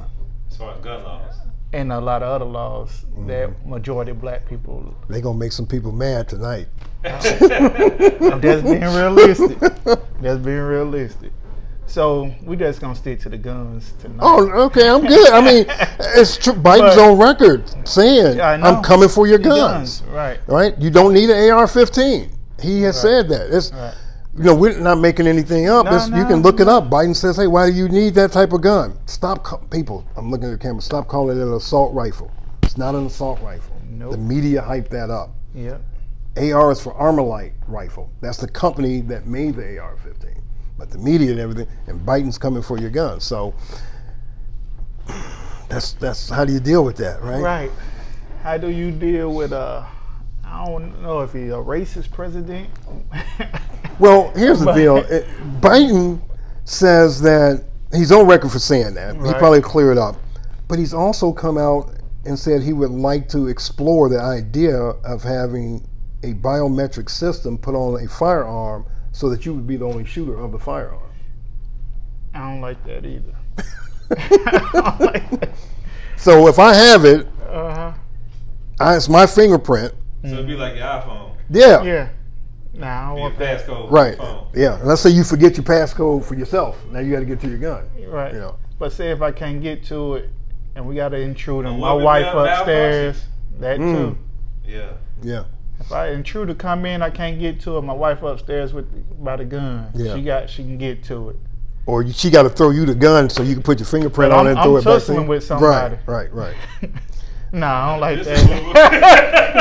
As far as gun laws. And a lot of other laws mm. that majority of black people. They gonna make some people mad tonight. That's being realistic. That's being realistic. So we just gonna stick to the guns tonight. Oh, okay, I'm good. I mean, it's tr- Biden's but, on record saying, yeah, "I'm coming for your guns." guns. Right, right. You don't need an A R fifteen. He has right. said that. It's right. you know, we're not making anything up. No, no, you can look no. it up. Biden says, hey, why do you need that type of gun? Stop, call- people, I'm looking at the camera, stop calling it an assault rifle. It's not an assault rifle. Nope. The media hyped that up. Yep. A R is for Armalite rifle. That's the company that made the A R fifteen. But the media and everything, and Biden's coming for your gun. So that's, that's how do you deal with that, right? Right. How do you deal with, uh, I don't know if he's a racist president. Well, here's the deal. It, Biden says that he's on record for saying that. Right. He probably cleared it up. But he's also come out and said he would like to explore the idea of having a biometric system put on a firearm so that you would be the only shooter of the firearm. I don't like that either. I don't like that. So if I have it, uh-huh. I, it's my fingerprint. So it'd be like your iPhone. Yeah. Yeah. Nah, I don't want that. Passcode right. Yeah. Let's say you forget your passcode for yourself. Now you got to get to your gun. Right. You know. But say if I can't get to it, and we got to intrude on my wife upstairs, that mm. too. Yeah. Yeah. If I intruder come in, I can't get to it. My wife upstairs with by the gun. Yeah. She got. She can get to it. Or she got to throw you the gun so you can put your fingerprint but on I'm, it and throw I'm it back. I'm tussling with somebody. Right. Right. Right. Nah, I don't like pistol that.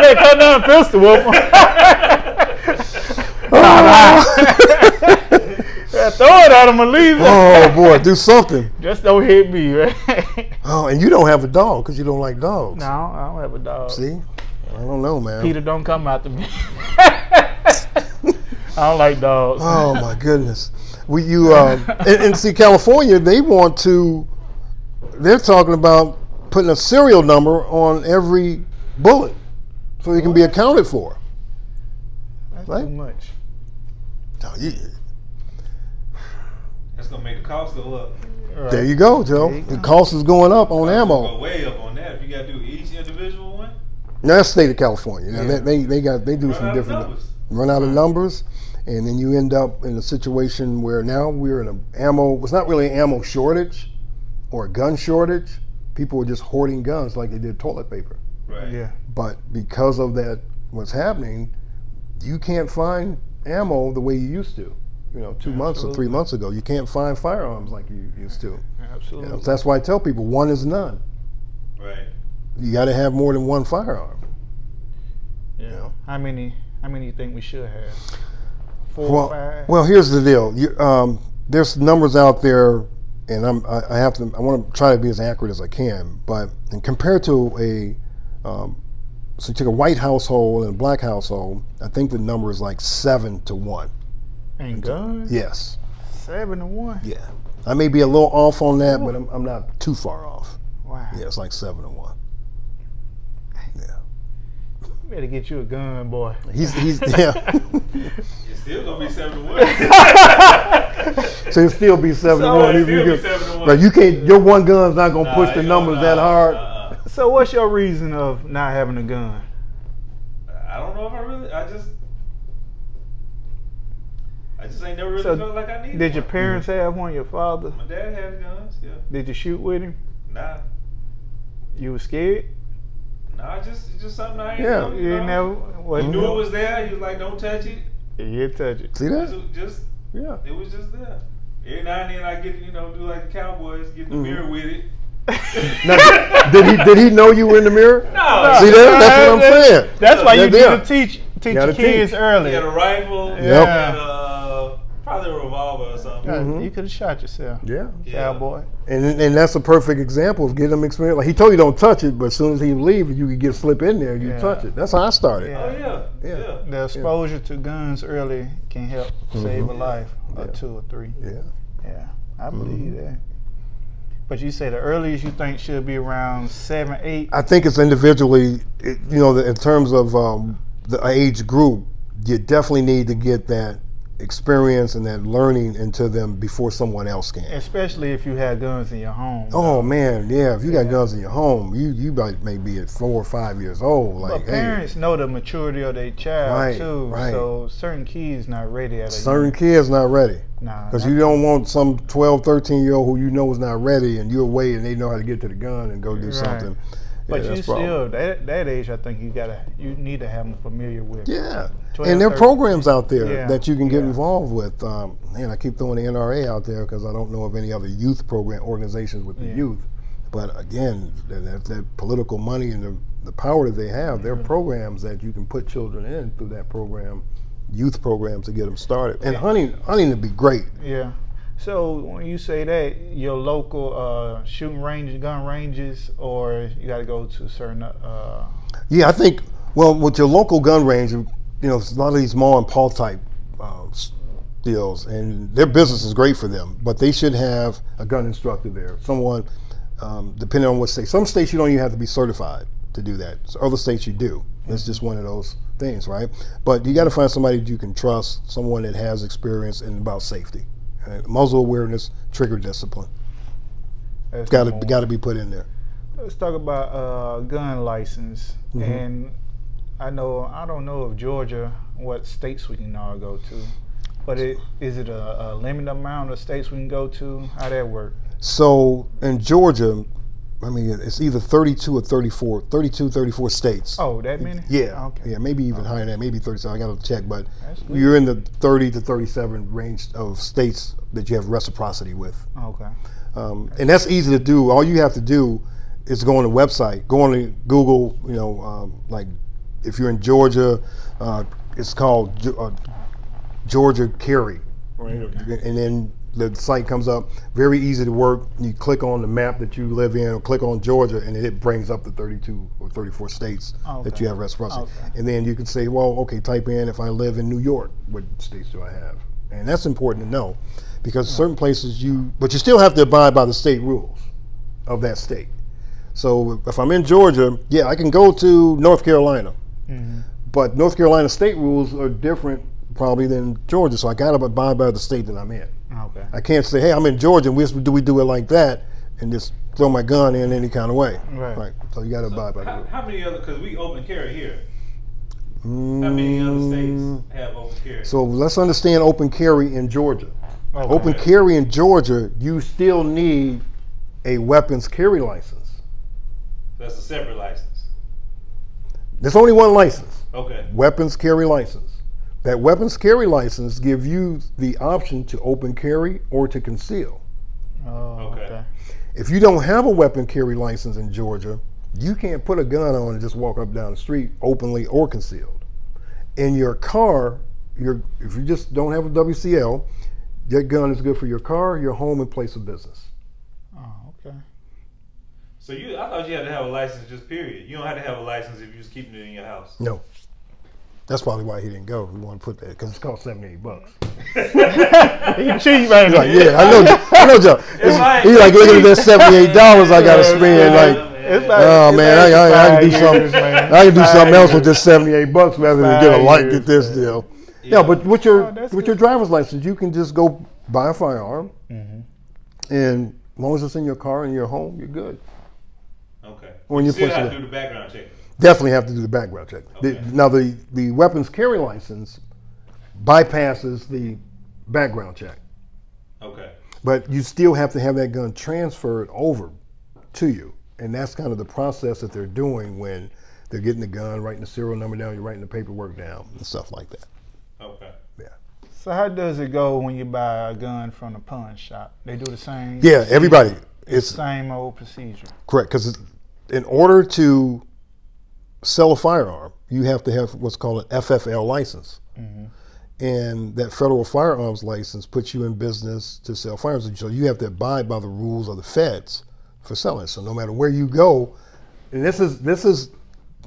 Yeah, cut down a pistol whoop. Nah, nah. Yeah, throw it at him and leave it. Oh boy, do something. Just don't hit me, right? Oh, and you don't have a dog because you don't like dogs. No, I don't have a dog. See, I don't know, man. Peter, don't come out to me. I don't like dogs. Oh my goodness. We you um, and, and see California, they want to. They're talking about putting a serial number on every bullet so it can what? be accounted for. That's right? Too much. No, you, That's gonna make the cost go up. Right. There you go, Joe. You the go. cost is going up on ammo. Go way up on that. If you gotta do each individual one. Now that's the state of California. Now, yeah. they they got they do run some different run out of numbers, and then you end up in a situation where now we're in a ammo. It's not really an ammo shortage or a gun shortage. People are just hoarding guns like they did toilet paper. Right. Yeah. But because of that, what's happening, you can't find ammo the way you used to. You know, two Absolutely. months or three months ago, you can't find firearms like you used to. Absolutely. You know, that's why I tell people one is none. Right. You got to have more than one firearm. Yeah. You know? How many? How many you think we should have? Four, well, five? Well, here's the deal. You, um, there's numbers out there, and I'm I, I have to. I want to try to be as accurate as I can. But and compared to a, um, so you take a white household and a black household, I think the number is like seven to one. And guns? Yes. Seven to one? Yeah. I may be a little off on that, but I'm, I'm not too far off. Wow. Yeah, it's like seven to one. Yeah. You better get you a gun, boy. He's, he's, yeah. It's still going to be seven to one. So it'll still be seven so to one. It'll still be seven to one. Right, you can't, your one gun's not going to nah, push the numbers nah, that hard. Nah. So what's your reason of not having a gun? I don't know if I really, I just, I just ain't never really so felt like I needed. Did one. Your parents mm-hmm. have one? Your father? My dad had guns. Yeah. Did you shoot with him? Nah. You were scared? Nah, just it's just something I ain't. Yeah. Know, you you know? Never. What, you knew it was there. You was like, don't touch it. Yeah, you touch it. See that? It was just yeah. It was just there. Every now and then I get you know do like the Cowboys, get in the mm-hmm. mirror with it. Now, did he did he know you were in the mirror? No. See that? That's what I'm saying. That's why you need to teach teach your kids teach. early. You had a rifle. Yep. Yeah. Uh, Probably a revolver or something. Mm-hmm. You could have shot yourself. Yeah. Cowboy. Yeah. And and that's a perfect example of getting them experience. Like he told you don't touch it, but as soon as he leaves, you could get slip in there, you yeah. touch it. That's how I started. Yeah. Oh, yeah. Yeah. yeah. The exposure yeah. to guns early can help mm-hmm. save a life yeah. or yeah. two or three. Yeah. Yeah. I believe mm-hmm. that. But you say the earliest you think should be around seven, eight? I think it's individually, it, you know, in terms of um, the age group, you definitely need to get that experience and that learning into them before someone else can. Especially if you had guns in your home. Oh man, yeah. If you yeah. got guns in your home, you you might maybe at four or five years old. Like but parents hey. know the maturity of their child right, too. Right. So certain kids not ready at a certain year. kids not ready. Nah. Because you don't want some twelve, thirteen year old who you know is not ready and you're away and they know how to get to the gun and go do right. something. But yeah, you still that that age, I think you gotta you need to have them familiar with. Yeah, and there are programs out there yeah. that you can get yeah. involved with. Um, and I keep throwing the N R A out there because I don't know of any other youth program organizations with the yeah. youth. But again, that, that political money and the, the power that they have, mm-hmm. there are programs that you can put children in through that program, youth programs to get them started. And yeah. hunting hunting would be great. Yeah. So when you say that, your local uh, shooting range, gun ranges, or you got to go to certain. Uh, yeah, I think. Well, with your local gun range, you know, a lot of these mall and paw type uh, deals, and their business is great for them. But they should have a gun instructor there, someone, um, depending on what state. Some states you don't even have to be certified to do that. So other states you do. It's just one of those things, right? But you got to find somebody that you can trust, someone that has experience in about safety. Muzzle awareness, trigger discipline. That's gotta gotta be put in there. Let's talk about uh, gun license. Mm-hmm. And I know I don't know of Georgia what states we can all go to, but it, is it a, a limited amount of states we can go to? How that work? So in Georgia, I mean it's either thirty-two or thirty-four, thirty-two, thirty-four states. Oh, that many? Yeah. Okay. Yeah, maybe even okay. higher than that, maybe thirty-seven. I got to check, but you're in the thirty to thirty-seven range of states that you have reciprocity with. Okay. Um, and that's easy to do. All you have to do is go on the website, go on to Google. You know, um, like if you're in Georgia, uh, it's called G- uh, Georgia Carry, right? Okay. And then the site comes up, very easy to work. You click on the map that you live in or click on Georgia and it brings up the thirty-two or thirty-four states okay. that you have reciprocity. Okay. And then you can say, well, okay, type in if I live in New York, what states do I have? And that's important to know because yeah. certain places you, but you still have to abide by the state rules of that state. So if I'm in Georgia, yeah, I can go to North Carolina, mm-hmm. but North Carolina state rules are different probably than Georgia. So I gotta abide by the state that I'm in. Okay. I can't say, hey, I'm in Georgia, and we do we do it like that, and just throw my gun in any kind of way. Right. Right. So you got to so abide by how, that. How many other? Because we open carry here. Mm. How many other states have open carry? So let's understand open carry in Georgia. Okay. Open carry in Georgia, you still need a weapons carry license. That's a separate license. There's only one license. Okay. Weapons carry license. That weapons carry license gives you the option to open carry or to conceal. Oh, okay. okay. If you don't have a weapon carry license in Georgia, you can't put a gun on and just walk up down the street openly or concealed. In your car, your if you just don't have a W C L, that gun is good for your car, your home, and place of business. Oh, okay. So you, I thought you had to have a license just period. You don't have to have a license if you're just keeping it in your house. No. That's probably why he didn't go. We want to put that because it's cost seventy-eight bucks. He cheap, man. Like, yeah, I know, I know, Joe. He's like, look at this seventy-eight dollars I gotta spend. Like, oh man, I, I, I can do something. I can do something else with just seventy-eight bucks rather than get a light at this deal. Yeah, but with your with your driver's license, you can just go buy a firearm, and as long as it's in your car and your home, you're good. Okay. When you still have to do the background check. Definitely have to do the background check. Okay. The, now, the, the weapons carry license bypasses the background check. Okay. But you still have to have that gun transferred over to you. And that's kind of the process that they're doing when they're getting the gun, writing the serial number down, you're writing the paperwork down, and stuff like that. Okay. Yeah. So how does it go when you buy a gun from the pawn shop? They do the same? Yeah, everybody. It's the same old procedure. Correct. Because in order to sell a firearm, you have to have what's called an F F L license. Mm-hmm. And that federal firearms license puts you in business to sell firearms. So you have to abide by the rules of the feds for selling. So no matter where you go, and this is this is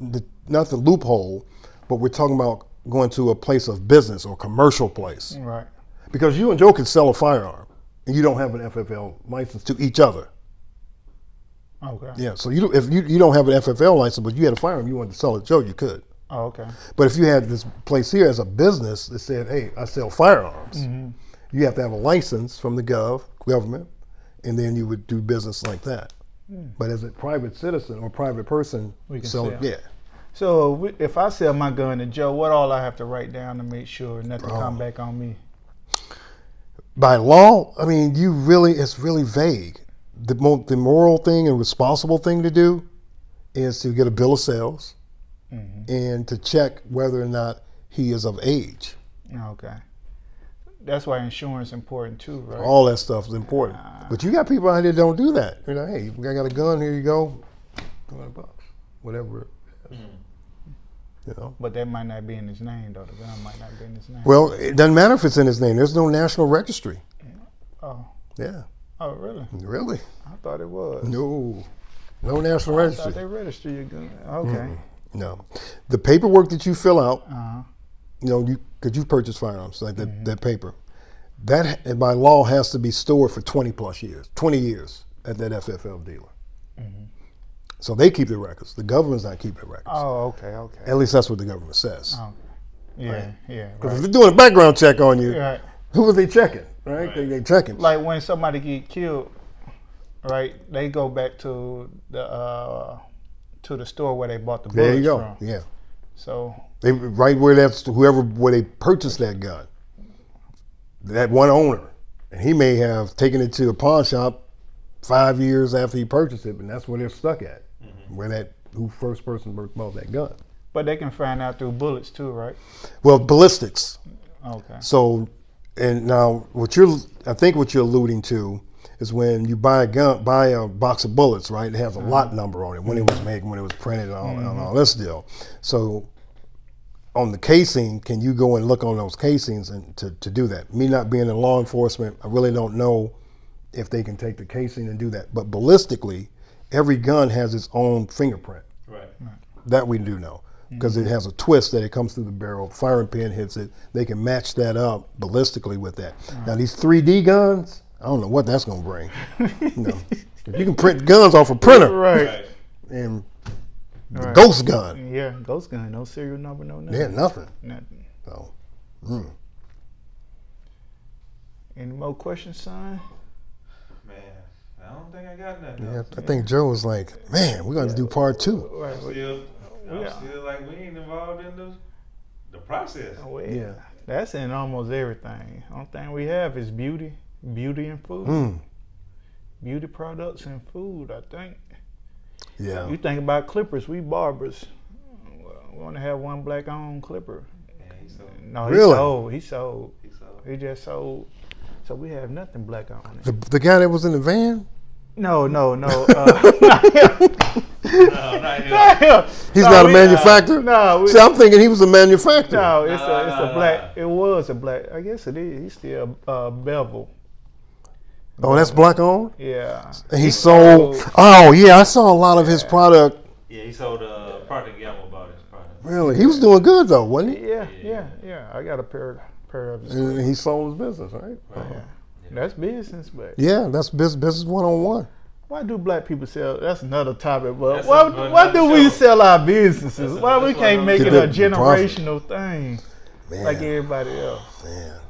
the, not the loophole, but we're talking about going to a place of business or commercial place. Right. Because you and Joe can sell a firearm and you don't have an F F L license to each other. Okay. Yeah, so you if you, you don't have an F F L license, but you had a firearm, you wanted to sell it, Joe, you could. Oh, okay. But if you had this place here as a business that said, hey, I sell firearms, mm-hmm. you have to have a license from the gov, government, and then you would do business like that. Mm. But as a private citizen or private person, we can sell it, yeah. So if I sell my gun to Joe, what all I have to write down to make sure nothing um, come back on me? By law, I mean, you really, it's really vague. The, mo the moral thing and responsible thing to do is to get a bill of sales mm-hmm. and to check whether or not he is of age. Okay. That's why insurance is important too, right? All that stuff is important. Uh, but you got people out here that don't do that. You know, hey, I got a gun, here you go, two hundred bucks, whatever it is. Mm. You know? But that might not be in his name though, the gun might not be in his name. Well, it doesn't matter if it's in his name. There's no national registry. Oh. Yeah. Oh, really? Really? I thought it was. No. No national I registry. I thought they register your gun. Okay. Mm-hmm. No. The paperwork that you fill out, uh-huh. you know, you because you purchased firearms, like that, mm-hmm. that paper, that by law has to be stored for twenty plus years, twenty years at that F F L dealer. Mm-hmm. So they keep the records. The government's not keeping the records. Oh, okay, okay. At least that's what the government says. Oh. Yeah, right? yeah. Because right. if they're doing a background check on you, right. who was they checking? Right, they, they check it. Like when somebody get killed, right? They go back to the uh, to the store where they bought the bullets. There you go. From. Yeah. So they right where that's whoever where they purchased that gun. That one owner, and he may have taken it to a pawn shop five years after he purchased it, and that's where they're stuck at, mm-hmm. where that who first person bought that gun. But they can find out through bullets too, right? Well, ballistics. Okay. So. And now, what you're, I think what you're alluding to is when you buy a gun, buy a box of bullets, right? It has a lot number on it, when it was made, when it was printed, and all, mm-hmm. and all this deal. So, on the casing, can you go and look on those casings and to, to do that? Me not being in law enforcement, I really don't know if they can take the casing and do that. But ballistically, every gun has its own fingerprint. Right. That we do know. Because it has a twist that it comes through the barrel, firing pin hits it, they can match that up ballistically with that. Right. Now these three D guns, I don't know what that's gonna bring. No. You can print guns off a printer. Right. And right. ghost gun. Yeah, ghost gun, no serial number, no nothing. Yeah, nothing. Nothing. So, mm. Any more questions, son? Man, I don't think I got nothing. Yeah, else, I man. think Joe was like, man, we're going to yeah. do part two. Right. I'm, still, I'm yeah. still like, we ain't involved in the, the process. Oh, yeah. yeah. That's in almost everything. Only thing we have is beauty, beauty and food. Mm. Beauty products and food, I think. Yeah. You think about clippers, we barbers. We only have one black-owned clipper. Yeah, he sold. No, he really? sold. He sold. He sold. He just sold. So we have nothing black on it. The, the guy that was in the van? No, no, no. Uh, not him. No, not him. Not him. He's no, not a manufacturer? No. We, See, I'm thinking he was a manufacturer. No, it's, no, a, it's no, no, a black. No. It was a black. I guess it is. He's still a uh, Bevel. Oh, that's black owned? Yeah. And he, he sold, sold. Oh, yeah. I saw a lot yeah. of his product. Yeah, he sold uh, product. Yeah, about his product. Really? He was doing good, though, wasn't he? Yeah, yeah, yeah. I got a pair of. And he sold his business, right? Right. Uh-huh. Yeah. That's business, but yeah, that's business, business one-on-one. Why do black people sell? That's another topic, but that's why, why do show. we sell our businesses? That's why we can't make it a generational thing Man. like everybody else? Man.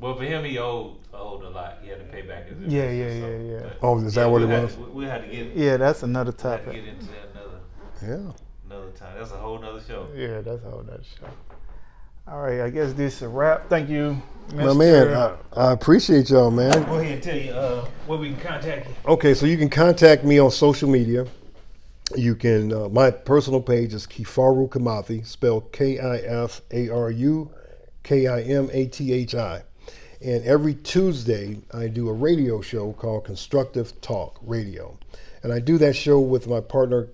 Well, for him, he owed, owed a lot. He had to pay back his business. Yeah, yeah, yeah, yeah. But oh, is that yeah, what it was? To, we had to get. Yeah, that's another topic. We had to get into that another. Yeah. Another time. That's a whole nother show. Yeah, that's a whole nother show. All right, I guess this is a wrap. Thank you, Mister My man, I, I appreciate y'all, man. Go ahead and tell you uh, where we can contact you. Okay, so you can contact me on social media. You can, uh, my personal page is Kifaru Kamathi, spelled K I F A R U K I M A T H I. And every Tuesday, I do a radio show called Constructive Talk Radio. And I do that show with my partner,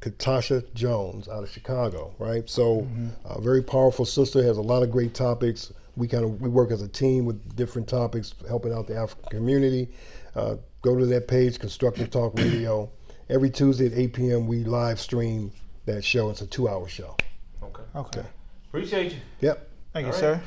Katasha Jones out of Chicago, right? So mm-hmm. a very powerful sister, has a lot of great topics. We kind of, we work as a team with different topics, helping out the African community. Uh, go to that page, Constructive Talk Radio. Every Tuesday at eight p.m. we live stream that show. It's a two hour show. Okay. Okay. Appreciate you. Yep. Thank All you, right. sir.